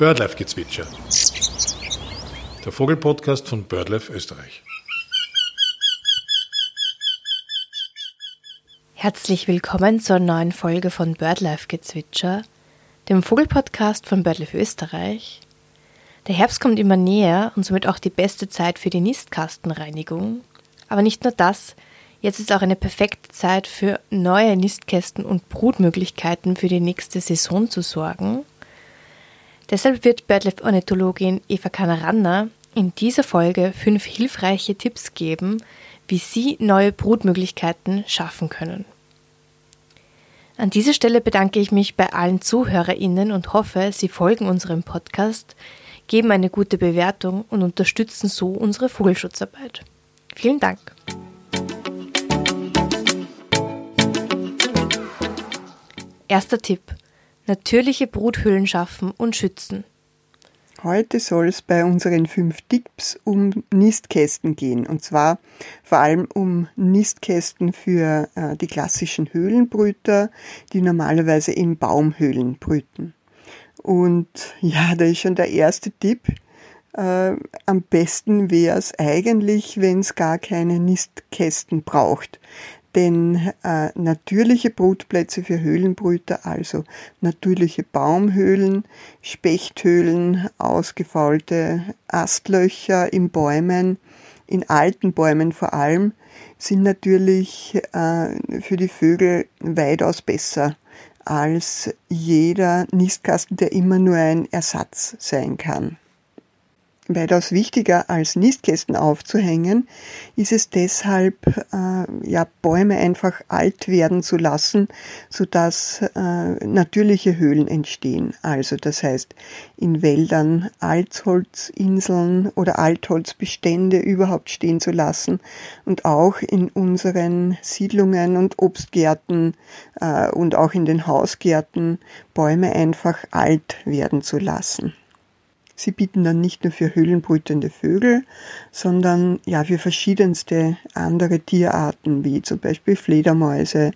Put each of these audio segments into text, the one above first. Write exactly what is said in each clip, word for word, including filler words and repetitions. BirdLife Gezwitscher, der Vogelpodcast von BirdLife Österreich. Herzlich willkommen zur neuen Folge von BirdLife Gezwitscher, dem Vogelpodcast von BirdLife Österreich. Der Herbst kommt immer näher und somit auch die beste Zeit für die Nistkastenreinigung. Aber nicht nur das, jetzt ist auch eine perfekte Zeit für neue Nistkästen und Brutmöglichkeiten für die nächste Saison zu sorgen. Deshalb wird BirdLife-Ornithologin Eva Kanaranda in dieser Folge fünf hilfreiche Tipps geben, wie Sie neue Brutmöglichkeiten schaffen können. An dieser Stelle bedanke ich mich bei allen ZuhörerInnen und hoffe, Sie folgen unserem Podcast, geben eine gute Bewertung und unterstützen so unsere Vogelschutzarbeit. Vielen Dank! Erster Tipp: natürliche Bruthöhlen schaffen und schützen. Heute soll es bei unseren fünf Tipps um Nistkästen gehen, und zwar vor allem um Nistkästen für äh, die klassischen Höhlenbrüter, die normalerweise in Baumhöhlen brüten. Und ja, da ist schon der erste Tipp. Äh, am besten wäre es eigentlich, wenn es gar keine Nistkästen braucht. Denn äh, natürliche Brutplätze für Höhlenbrüter, also natürliche Baumhöhlen, Spechthöhlen, ausgefaulte Astlöcher in Bäumen, in alten Bäumen vor allem, sind natürlich äh, für die Vögel weitaus besser als jeder Nistkasten, der immer nur ein Ersatz sein kann. Weitaus wichtiger als Nistkästen aufzuhängen, ist es deshalb, äh, ja, Bäume einfach alt werden zu lassen, sodass äh, natürliche Höhlen entstehen. Also das heißt, in Wäldern Altholzinseln oder Altholzbestände überhaupt stehen zu lassen und auch in unseren Siedlungen und Obstgärten äh, und auch in den Hausgärten Bäume einfach alt werden zu lassen. Sie bieten dann nicht nur für höhlenbrütende Vögel, sondern ja für verschiedenste andere Tierarten, wie zum Beispiel Fledermäuse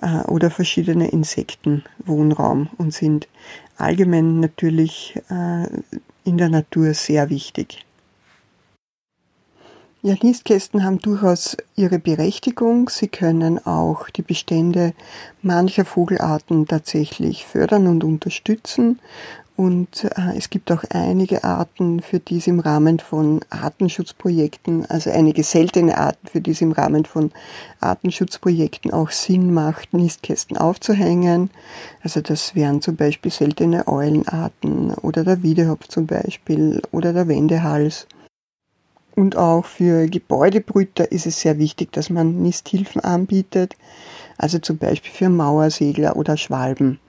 äh, oder verschiedene Insekten Wohnraum und sind allgemein natürlich äh, in der Natur sehr wichtig. Ja, Nistkästen haben durchaus ihre Berechtigung. Sie können auch die Bestände mancher Vogelarten tatsächlich fördern und unterstützen. Und äh, es gibt auch einige Arten, für die es im Rahmen von Artenschutzprojekten, also einige seltene Arten, für die es im Rahmen von Artenschutzprojekten auch Sinn macht, Nistkästen aufzuhängen. Also das wären zum Beispiel seltene Eulenarten oder der Wiedehopf zum Beispiel oder der Wendehals. Und auch für Gebäudebrüter ist es sehr wichtig, dass man Nisthilfen anbietet, also zum Beispiel für Mauersegler oder Schwalben.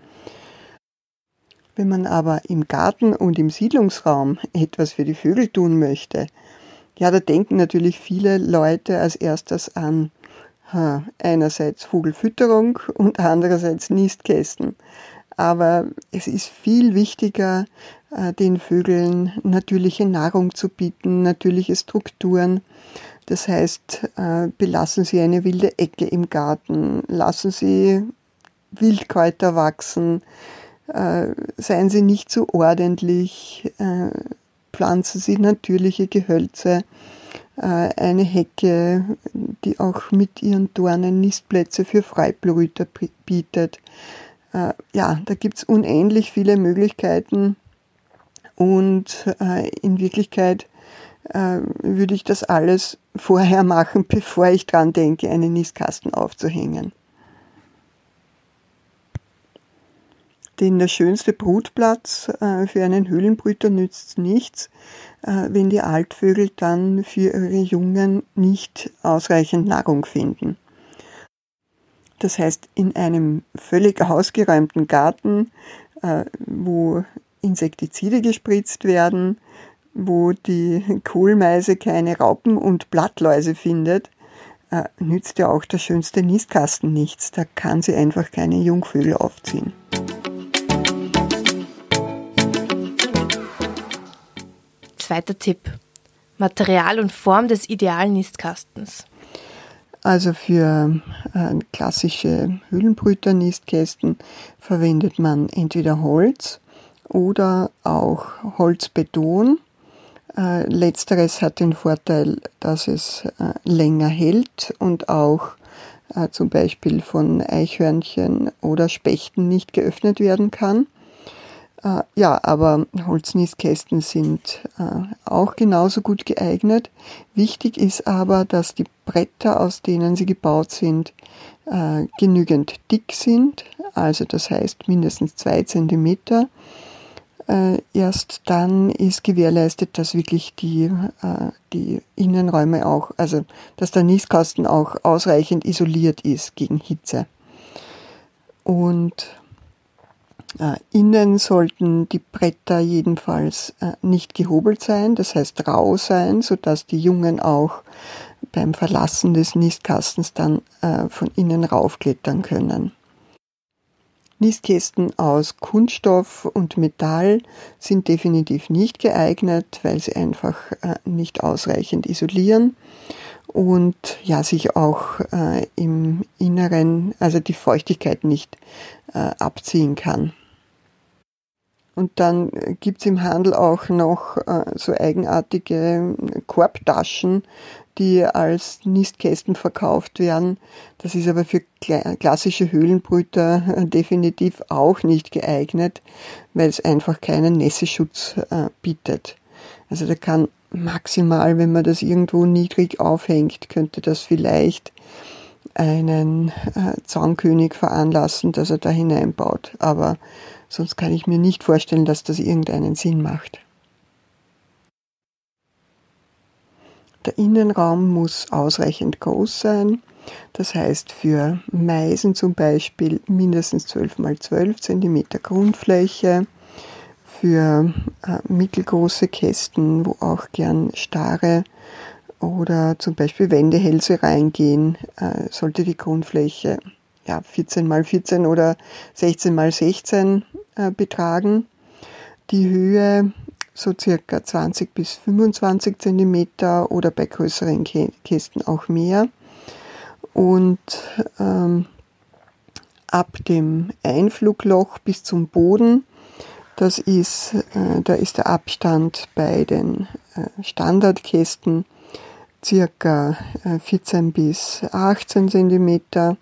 Wenn man aber im Garten und im Siedlungsraum etwas für die Vögel tun möchte, ja, da denken natürlich viele Leute als erstes an ha, einerseits Vogelfütterung und andererseits Nistkästen. Aber es ist viel wichtiger, den Vögeln natürliche Nahrung zu bieten, natürliche Strukturen. Das heißt, belassen Sie eine wilde Ecke im Garten, lassen Sie Wildkräuter wachsen, seien Sie nicht zu ordentlich, pflanzen Sie natürliche Gehölze, eine Hecke, die auch mit ihren Dornen Nistplätze für Freibrüter bietet. Ja, da gibt es unendlich viele Möglichkeiten und in Wirklichkeit würde ich das alles vorher machen, bevor ich dran denke, einen Nistkasten aufzuhängen. Denn der schönste Brutplatz für einen Höhlenbrüter nützt nichts, wenn die Altvögel dann für ihre Jungen nicht ausreichend Nahrung finden. Das heißt, in einem völlig ausgeräumten Garten, wo Insektizide gespritzt werden, wo die Kohlmeise keine Raupen und Blattläuse findet, nützt ja auch der schönste Nistkasten nichts. Da kann sie einfach keine Jungvögel aufziehen. Zweiter Tipp: Material und Form des idealen Nistkastens. Also für äh, klassische Höhlenbrüter-Nistkästen verwendet man entweder Holz oder auch Holzbeton. Äh, letzteres hat den Vorteil, dass es äh, länger hält und auch äh, zum Beispiel von Eichhörnchen oder Spechten nicht geöffnet werden kann. Äh, ja, aber Holznistkästen sind äh, auch genauso gut geeignet. Wichtig ist aber, dass die Bretter, aus denen sie gebaut sind, äh, genügend dick sind, also das heißt mindestens zwei Zentimeter. Erst dann ist gewährleistet, dass wirklich die, die Innenräume auch, also dass der Nistkasten auch ausreichend isoliert ist gegen Hitze. Und innen sollten die Bretter jedenfalls nicht gehobelt sein, das heißt rau sein, sodass die Jungen auch beim Verlassen des Nistkastens dann von innen raufklettern können. Nistkästen aus Kunststoff und Metall sind definitiv nicht geeignet, weil sie einfach äh, nicht ausreichend isolieren und ja sich auch äh, im Inneren, also die Feuchtigkeit nicht äh, abziehen kann. Und dann gibt's im Handel auch noch äh, so eigenartige Korbtaschen, die als Nistkästen verkauft werden. Das ist aber für klassische Höhlenbrüter definitiv auch nicht geeignet, weil es einfach keinen Nässeschutz äh, bietet. Also da kann maximal, wenn man das irgendwo niedrig aufhängt, könnte das vielleicht einen äh, Zaunkönig veranlassen, dass er da hineinbaut. Aber sonst kann ich mir nicht vorstellen, dass das irgendeinen Sinn macht. Der Innenraum muss ausreichend groß sein, das heißt für Meisen zum Beispiel mindestens zwölf mal zwölf Zentimeter Grundfläche, für äh, mittelgroße Kästen, wo auch gern starre oder zum Beispiel Wendehälse reingehen, äh, sollte die Grundfläche ja, vierzehn mal vierzehn oder sechzehn mal sechzehn äh, betragen. Die Höhe so circa zwanzig bis fünfundzwanzig Zentimeter oder bei größeren Kästen auch mehr. Und ähm, ab dem Einflugloch bis zum Boden, das ist, äh, da ist der Abstand bei den äh, Standardkästen circa äh, vierzehn bis achtzehn Zentimeter,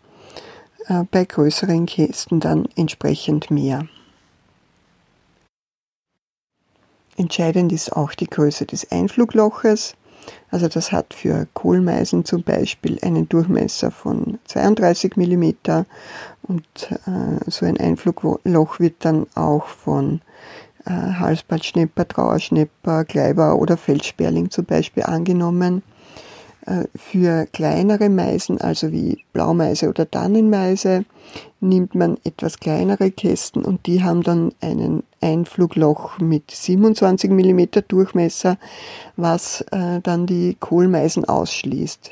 äh, bei größeren Kästen dann entsprechend mehr. Entscheidend ist auch die Größe des Einflugloches. Also das hat für Kohlmeisen zum Beispiel einen Durchmesser von zweiunddreißig Millimeter und äh, so ein Einflugloch wird dann auch von äh, Halsbandschnepper, Trauerschnepper, Gleiber oder Feldsperling zum Beispiel angenommen. Äh, für kleinere Meisen, also wie Blaumeise oder Tannenmeise, nimmt man etwas kleinere Kästen und die haben dann einen Einflugloch mit siebenundzwanzig Millimeter Durchmesser, was äh, dann die Kohlmeisen ausschließt.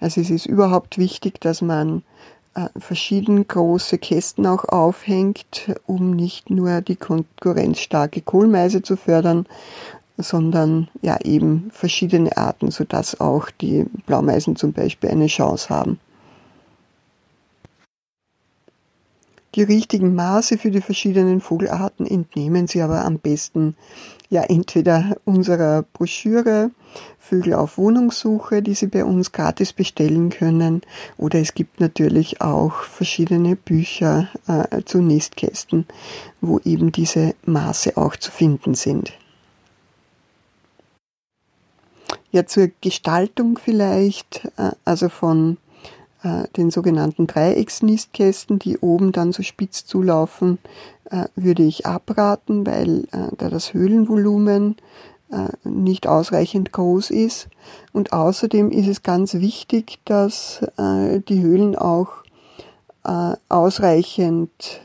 Also es ist überhaupt wichtig, dass man äh, verschieden große Kästen auch aufhängt, um nicht nur die konkurrenzstarke Kohlmeise zu fördern, sondern ja eben verschiedene Arten, sodass auch die Blaumeisen zum Beispiel eine Chance haben. Die richtigen Maße für die verschiedenen Vogelarten entnehmen Sie aber am besten ja entweder unserer Broschüre Vögel auf Wohnungssuche, die Sie bei uns gratis bestellen können, oder es gibt natürlich auch verschiedene Bücher äh, zu Nistkästen, wo eben diese Maße auch zu finden sind. Ja, zur Gestaltung vielleicht, äh, also von den sogenannten Dreiecksnistkästen, die oben dann so spitz zulaufen, würde ich abraten, weil da das Höhlenvolumen nicht ausreichend groß ist. Und außerdem ist es ganz wichtig, dass die Höhlen auch ausreichend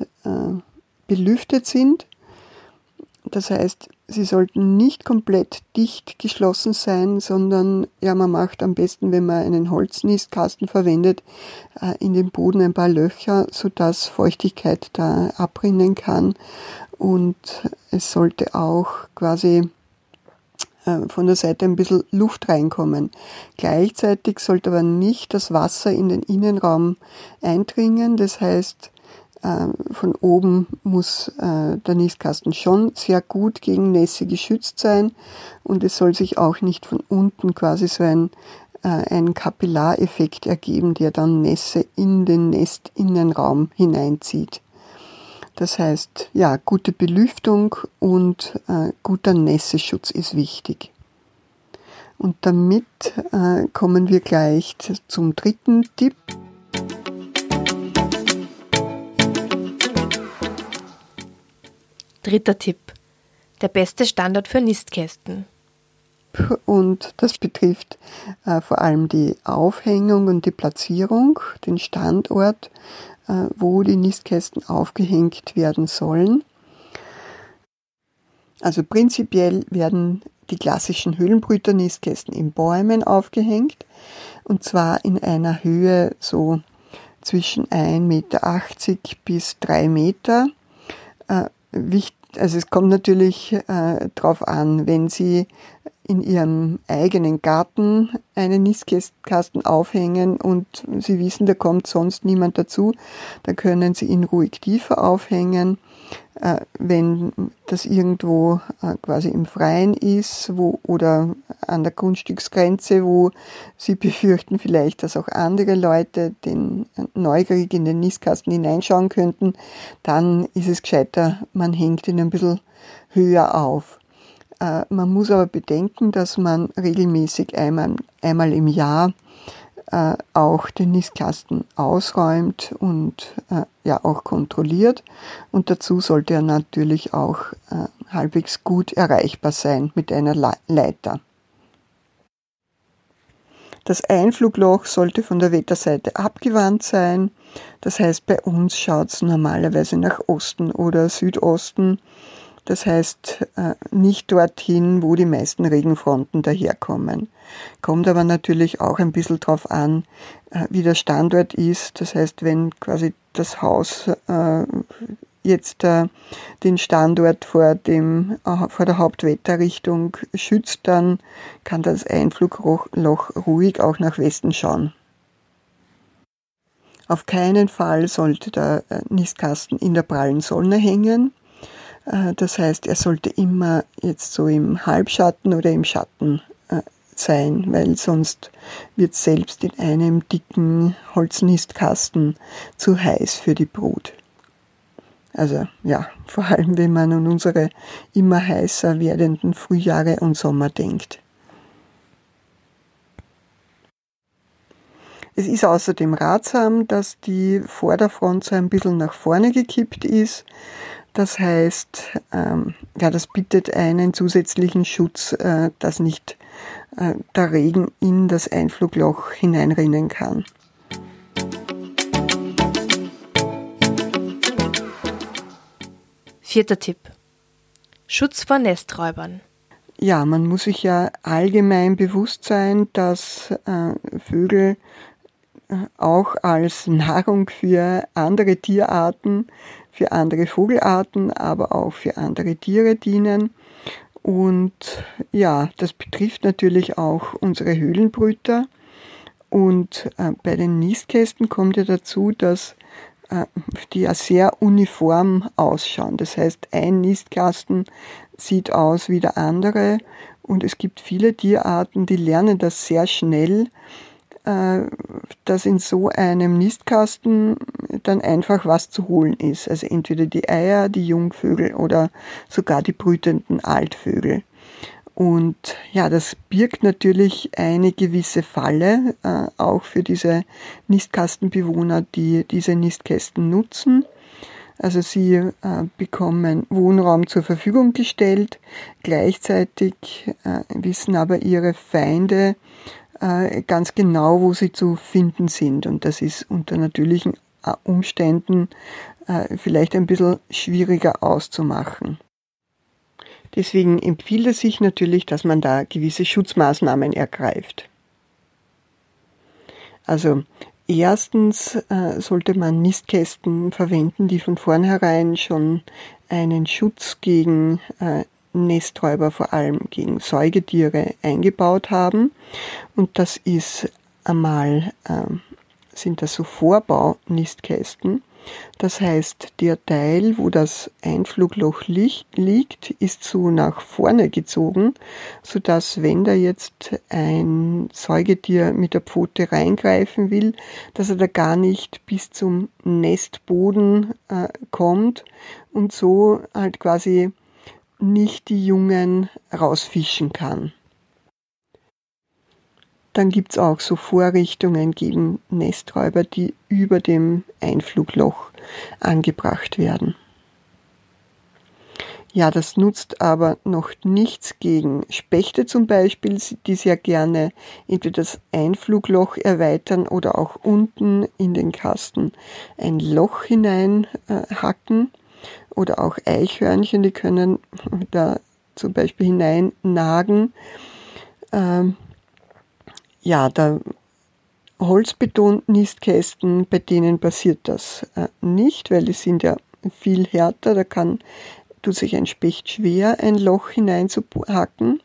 belüftet sind. Das heißt, sie sollten nicht komplett dicht geschlossen sein, sondern ja, man macht am besten, wenn man einen Holznistkasten verwendet, in den Boden ein paar Löcher, sodass Feuchtigkeit da abrinnen kann. Und es sollte auch quasi von der Seite ein bisschen Luft reinkommen. Gleichzeitig sollte aber nicht das Wasser in den Innenraum eindringen, das heißt, Von oben muss der Nistkasten schon sehr gut gegen Nässe geschützt sein und es soll sich auch nicht von unten quasi so ein, ein Kapillareffekt ergeben, der dann Nässe in den Nestinnenraum hineinzieht. Das heißt, ja, gute Belüftung und äh, guter Nässeschutz ist wichtig. Und damit äh, kommen wir gleich zum dritten Tipp. Dritter Tipp. Der beste Standort für Nistkästen. Und das betrifft äh, vor allem die Aufhängung und die Platzierung, den Standort, äh, wo die Nistkästen aufgehängt werden sollen. Also prinzipiell werden die klassischen Höhlenbrüter-Nistkästen in Bäumen aufgehängt, und zwar in einer Höhe so zwischen ein Komma achtzig Meter bis drei Meter. Äh, also es kommt natürlich äh, darauf an, wenn Sie in Ihrem eigenen Garten einen Nistkasten aufhängen und Sie wissen, da kommt sonst niemand dazu, dann können Sie ihn ruhig tiefer aufhängen. Wenn das irgendwo quasi im Freien ist wo, oder an der Grundstücksgrenze, wo Sie befürchten vielleicht, dass auch andere Leute den neugierig in den Nistkasten hineinschauen könnten, dann ist es gescheiter, man hängt ihn ein bisschen höher auf. Man muss aber bedenken, dass man regelmäßig einmal, einmal im Jahr äh, auch den Nistkasten ausräumt und äh, ja auch kontrolliert. Und dazu sollte er natürlich auch äh, halbwegs gut erreichbar sein mit einer Le- Leiter. Das Einflugloch sollte von der Wetterseite abgewandt sein. Das heißt, bei uns schaut es normalerweise nach Osten oder Südosten. Das heißt, nicht dorthin, wo die meisten Regenfronten daherkommen. Kommt aber natürlich auch ein bisschen drauf an, wie der Standort ist. Das heißt, wenn quasi das Haus jetzt den Standort vor dem, vor der Hauptwetterrichtung schützt, dann kann das Einflugloch ruhig auch nach Westen schauen. Auf keinen Fall sollte der Nistkasten in der prallen Sonne hängen. Das heißt, er sollte immer jetzt so im Halbschatten oder im Schatten äh, sein, weil sonst wird es selbst in einem dicken Holznistkasten zu heiß für die Brut. Also ja, vor allem wenn man an unsere immer heißer werdenden Frühjahre und Sommer denkt. Es ist außerdem ratsam, dass die Vorderfront so ein bisschen nach vorne gekippt ist. Das heißt, ähm, ja, das bietet einen zusätzlichen Schutz, äh, dass nicht äh, der Regen in das Einflugloch hineinrinnen kann. Vierter Tipp. Schutz vor Nesträubern. Ja, man muss sich ja allgemein bewusst sein, dass äh, Vögel auch als Nahrung für andere Tierarten, für andere Vogelarten, aber auch für andere Tiere dienen. Und ja, das betrifft natürlich auch unsere Höhlenbrüter. Und äh, bei den Nistkästen kommt ja dazu, dass äh, die ja sehr uniform ausschauen. Das heißt, ein Nistkasten sieht aus wie der andere. Und es gibt viele Tierarten, die lernen das sehr schnell, dass in so einem Nistkasten dann einfach was zu holen ist. Also entweder die Eier, die Jungvögel oder sogar die brütenden Altvögel. Und ja, das birgt natürlich eine gewisse Falle, äh, auch für diese Nistkastenbewohner, die diese Nistkästen nutzen. Also sie äh, bekommen Wohnraum zur Verfügung gestellt, gleichzeitig äh, wissen aber ihre Feinde ganz genau, wo sie zu finden sind. Und das ist unter natürlichen Umständen vielleicht ein bisschen schwieriger auszumachen. Deswegen empfiehlt es sich natürlich, dass man da gewisse Schutzmaßnahmen ergreift. Also erstens sollte man Nistkästen verwenden, die von vornherein schon einen Schutz gegen Nesträuber, vor allem gegen Säugetiere, eingebaut haben. Und das ist einmal, äh, sind das so Vorbau-Nistkästen. Das heißt, der Teil, wo das Einflugloch liegt, ist so nach vorne gezogen, sodass, wenn da jetzt ein Säugetier mit der Pfote reingreifen will, dass er da gar nicht bis zum Nestboden äh, kommt und so halt quasi nicht die Jungen rausfischen kann. Dann gibt es auch so Vorrichtungen gegen Nesträuber, die über dem Einflugloch angebracht werden. Ja, das nutzt aber noch nichts gegen Spechte zum Beispiel, die sehr gerne entweder das Einflugloch erweitern oder auch unten in den Kasten ein Loch hinein äh, hacken. Oder auch Eichhörnchen, die können da zum Beispiel hinein nagen. Ähm, Ja, da holzbetonten Nistkästen, bei denen passiert das äh, nicht, weil die sind ja viel härter, da kann, tut sich ein Specht schwer, ein Loch hineinzuhacken.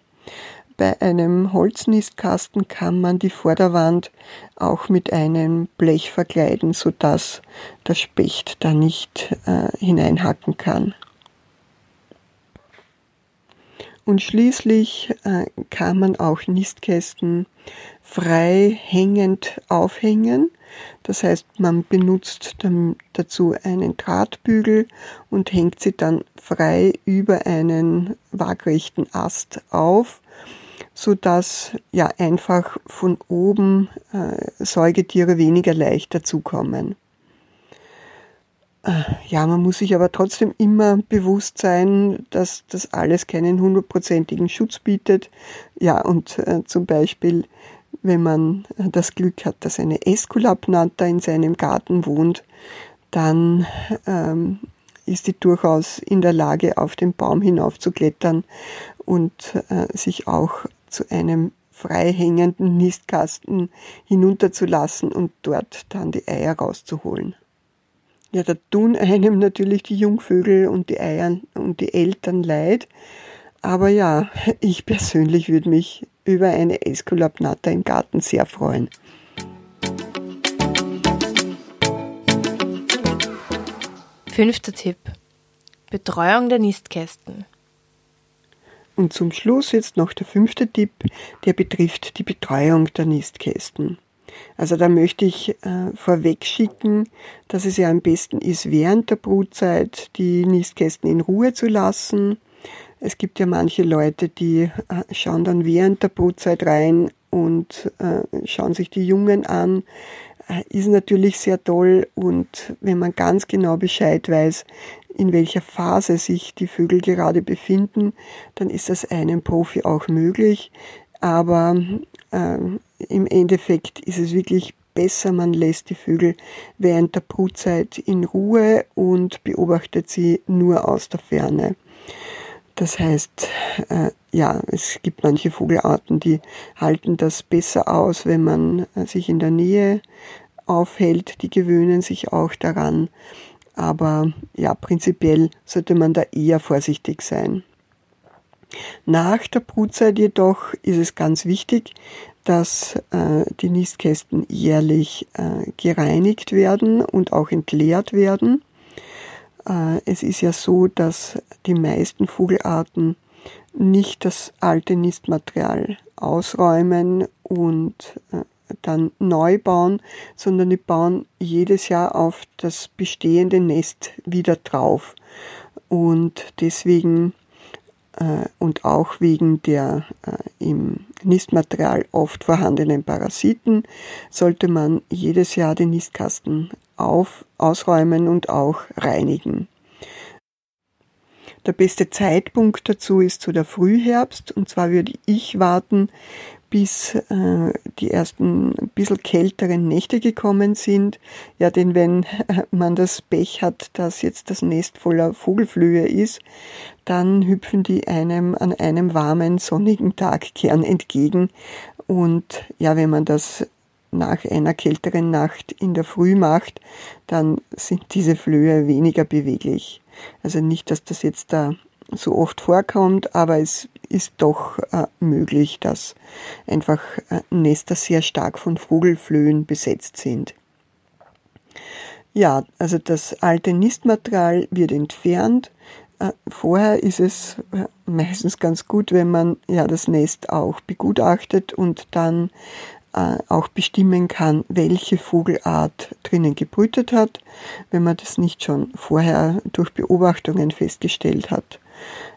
Bei einem Holznistkasten kann man die Vorderwand auch mit einem Blech verkleiden, sodass der Specht da nicht äh, hineinhacken kann. Und schließlich äh, kann man auch Nistkästen frei hängend aufhängen. Das heißt, man benutzt dann dazu einen Drahtbügel und hängt sie dann frei über einen waagrechten Ast auf, sodass ja einfach von oben äh, Säugetiere weniger leicht dazukommen. Ja, man muss sich aber trotzdem immer bewusst sein, dass das alles keinen hundertprozentigen Schutz bietet. Ja, und äh, zum Beispiel, wenn man das Glück hat, dass eine Esculapnatter in seinem Garten wohnt, dann ähm, ist die durchaus in der Lage, auf den Baum hinaufzuklettern und äh, sich auch zu einem frei hängenden Nistkasten hinunterzulassen und dort dann die Eier rauszuholen. Ja, da tun einem natürlich die Jungvögel und die Eier und die Eltern leid. Aber ja, ich persönlich würde mich über eine Esculapnatter im Garten sehr freuen. Fünfter Tipp: Betreuung der Nistkästen. Und zum Schluss jetzt noch der fünfte Tipp, der betrifft die Betreuung der Nistkästen. Also da möchte ich äh, vorweg schicken, dass es ja am besten ist, während der Brutzeit die Nistkästen in Ruhe zu lassen. Es gibt ja manche Leute, die äh, schauen dann während der Brutzeit rein und äh, schauen sich die Jungen an. Äh, ist natürlich sehr toll, und wenn man ganz genau Bescheid weiß, in welcher Phase sich die Vögel gerade befinden, dann ist das einem Profi auch möglich. Aber äh, im Endeffekt ist es wirklich besser, man lässt die Vögel während der Brutzeit in Ruhe und beobachtet sie nur aus der Ferne. Das heißt, äh, ja, es gibt manche Vogelarten, die halten das besser aus, wenn man äh, sich in der Nähe aufhält. Die gewöhnen sich auch daran. Aber ja, prinzipiell sollte man da eher vorsichtig sein. Nach der Brutzeit jedoch ist es ganz wichtig, dass äh, die Nistkästen jährlich äh, gereinigt werden und auch entleert werden. Äh, es ist ja so, dass die meisten Vogelarten nicht das alte Nistmaterial ausräumen und äh, dann neu bauen, sondern die bauen jedes Jahr auf das bestehende Nest wieder drauf. Und deswegen und auch wegen der äh, im Nistmaterial oft vorhandenen Parasiten sollte man jedes Jahr den Nistkasten auf, ausräumen und auch reinigen. Der beste Zeitpunkt dazu ist so der Frühherbst, und zwar würde ich warten, bis äh, die ersten ein bisschen kälteren Nächte gekommen sind. Ja, denn wenn man das Pech hat, dass jetzt das Nest voller Vogelflöhe ist, dann hüpfen die einem an einem warmen, sonnigen Tag gern entgegen. Und ja, wenn man das nach einer kälteren Nacht in der Früh macht, dann sind diese Flöhe weniger beweglich. Also nicht, dass das jetzt da so oft vorkommt, aber es ist doch äh, möglich, dass einfach äh, Nester sehr stark von Vogelflöhen besetzt sind. Ja, also das alte Nistmaterial wird entfernt. Vorher ist es meistens ganz gut, wenn man ja das Nest auch begutachtet und dann äh, auch bestimmen kann, welche Vogelart drinnen gebrütet hat, wenn man das nicht schon vorher durch Beobachtungen festgestellt hat.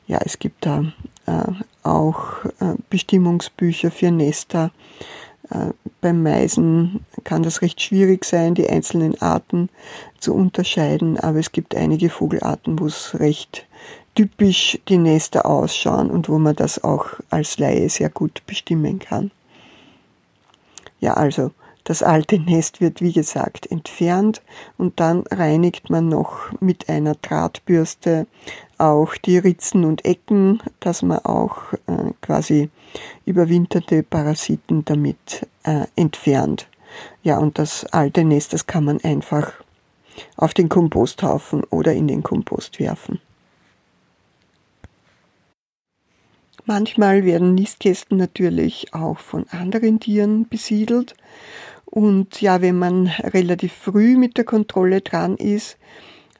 Ja, es gibt da äh, auch äh, Bestimmungsbücher für Nester. Äh, beim Meisen kann das recht schwierig sein, die einzelnen Arten zu unterscheiden, aber es gibt einige Vogelarten, wo es recht typisch die Nester ausschauen und wo man das auch als Laie sehr gut bestimmen kann. Ja, also das alte Nest wird wie gesagt entfernt und dann reinigt man noch mit einer Drahtbürste auch die Ritzen und Ecken, dass man auch äh, quasi überwinterte Parasiten damit äh, entfernt. Ja, und das alte Nest, das kann man einfach auf den Komposthaufen oder in den Kompost werfen. Manchmal werden Nistkästen natürlich auch von anderen Tieren besiedelt. Und ja, wenn man relativ früh mit der Kontrolle dran ist,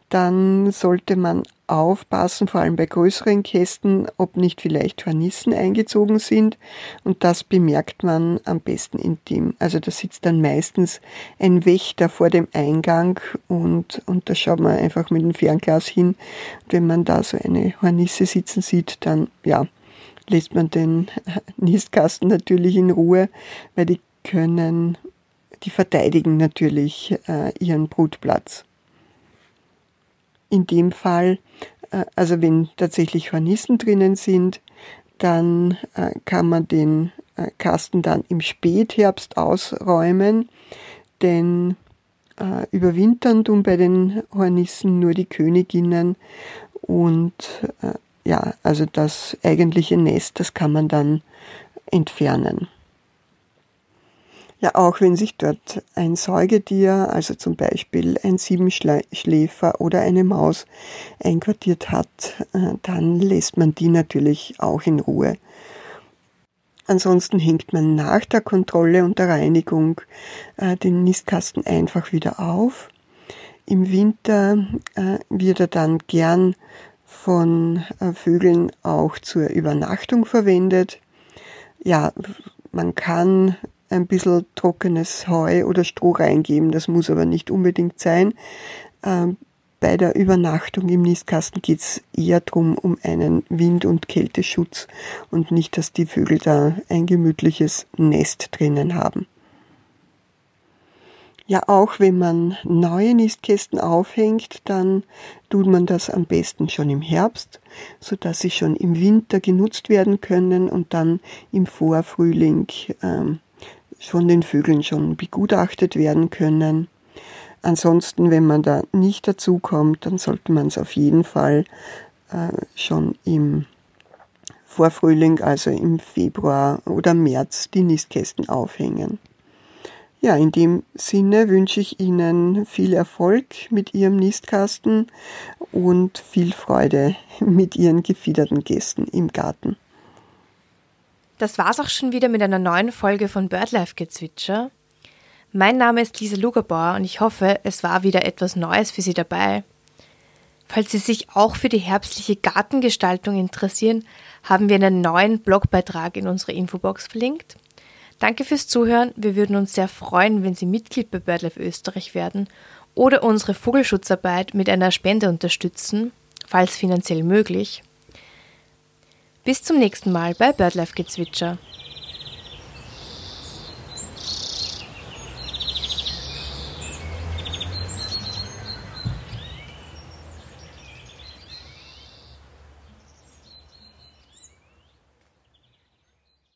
dann sollte man aufpassen, vor allem bei größeren Kästen, ob nicht vielleicht Hornissen eingezogen sind. Und das bemerkt man am besten in dem, also da sitzt dann meistens ein Wächter vor dem Eingang und, und da schaut man einfach mit dem Fernglas hin. Und wenn man da so eine Hornisse sitzen sieht, dann ja, lässt man den Nistkasten natürlich in Ruhe, weil die können, die verteidigen natürlich äh, ihren Brutplatz. In dem Fall, also wenn tatsächlich Hornissen drinnen sind, dann kann man den Kasten dann im Spätherbst ausräumen, denn überwintern tun bei den Hornissen nur die Königinnen und ja, also das eigentliche Nest, das kann man dann entfernen. Ja, auch wenn sich dort ein Säugetier, also zum Beispiel ein Siebenschläfer oder eine Maus einquartiert hat, dann lässt man die natürlich auch in Ruhe. Ansonsten hängt man nach der Kontrolle und der Reinigung den Nistkasten einfach wieder auf. Im Winter wird er dann gern von Vögeln auch zur Übernachtung verwendet. Ja, man kann ein bisschen trockenes Heu oder Stroh reingeben, das muss aber nicht unbedingt sein. Ähm, bei der Übernachtung im Nistkasten geht es eher darum, um einen Wind- und Kälteschutz und nicht, dass die Vögel da ein gemütliches Nest drinnen haben. Ja, auch wenn man neue Nistkästen aufhängt, dann tut man das am besten schon im Herbst, sodass sie schon im Winter genutzt werden können und dann im Vorfrühling ähm, von den Vögeln schon begutachtet werden können. Ansonsten, wenn man da nicht dazu kommt, dann sollte man es auf jeden Fall äh, schon im Vorfrühling, also im Februar oder März, die Nistkästen aufhängen. Ja, in dem Sinne wünsche ich Ihnen viel Erfolg mit Ihrem Nistkasten und viel Freude mit Ihren gefiederten Gästen im Garten. Das war's auch schon wieder mit einer neuen Folge von BirdLife Gezwitscher. Mein Name ist Lisa Lugerbauer und ich hoffe, es war wieder etwas Neues für Sie dabei. Falls Sie sich auch für die herbstliche Gartengestaltung interessieren, haben wir einen neuen Blogbeitrag in unserer Infobox verlinkt. Danke fürs Zuhören. Wir würden uns sehr freuen, wenn Sie Mitglied bei BirdLife Österreich werden oder unsere Vogelschutzarbeit mit einer Spende unterstützen, falls finanziell möglich. Bis zum nächsten Mal bei BirdLife Gezwitscher.